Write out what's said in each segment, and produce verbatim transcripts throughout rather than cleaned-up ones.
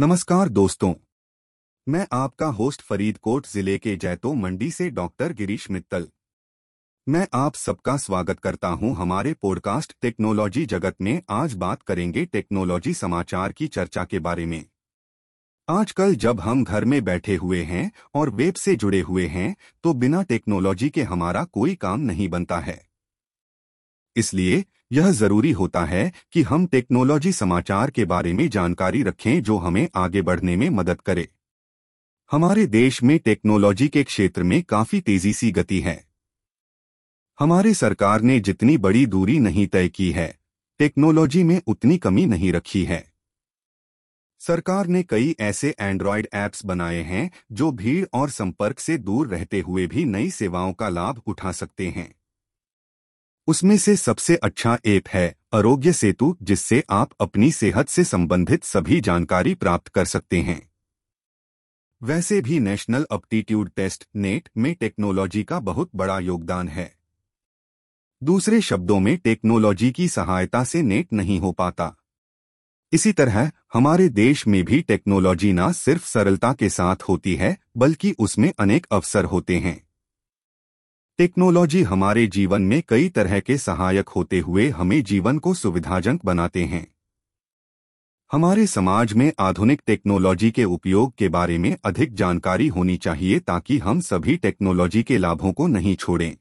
नमस्कार दोस्तों, मैं आपका होस्ट फरीदकोट जिले के जैतो मंडी से डॉक्टर गिरीश मित्तल। मैं आप सबका स्वागत करता हूं हमारे पॉडकास्ट टेक्नोलॉजी जगत में। आज बात करेंगे टेक्नोलॉजी समाचार की चर्चा के बारे में। आजकल जब हम घर में बैठे हुए हैं और वेब से जुड़े हुए हैं तो बिना टेक्नोलॉजी के हमारा कोई काम नहीं बनता है। इसलिए यह जरूरी होता है कि हम टेक्नोलॉजी समाचार के बारे में जानकारी रखें जो हमें आगे बढ़ने में मदद करे। हमारे देश में टेक्नोलॉजी के क्षेत्र में काफी तेजी सी गति है। हमारे सरकार ने जितनी बड़ी दूरी नहीं तय की है, टेक्नोलॉजी में उतनी कमी नहीं रखी है। सरकार ने कई ऐसे एंड्रॉयड ऐप्स बनाए हैं जो भीड़ और संपर्क से दूर रहते हुए भी नई सेवाओं का लाभ उठा सकते हैं। उसमें से सबसे अच्छा ऐप है आरोग्य सेतु, जिससे आप अपनी सेहत से संबंधित सभी जानकारी प्राप्त कर सकते हैं। वैसे भी नेशनल एप्टीट्यूड टेस्ट नेट में टेक्नोलॉजी का बहुत बड़ा योगदान है। दूसरे शब्दों में, टेक्नोलॉजी की सहायता से नेट नहीं हो पाता। इसी तरह हमारे देश में भी टेक्नोलॉजी न सिर्फ सरलता के साथ होती है, बल्कि उसमें अनेक अवसर होते हैं। टेक्नोलॉजी हमारे जीवन में कई तरह के सहायक होते हुए हमें जीवन को सुविधाजनक बनाते हैं। हमारे समाज में आधुनिक टेक्नोलॉजी के उपयोग के बारे में अधिक जानकारी होनी चाहिए ताकि हम सभी टेक्नोलॉजी के लाभों को नहीं छोड़ें।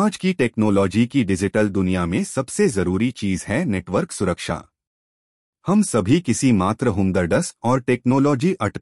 आज की टेक्नोलॉजी की डिजिटल दुनिया में सबसे ज़रूरी चीज़ है नेटवर्क सुरक्षा। हम सभी किसी मात्र हमदर्दस और टेक्नोलॉजी अट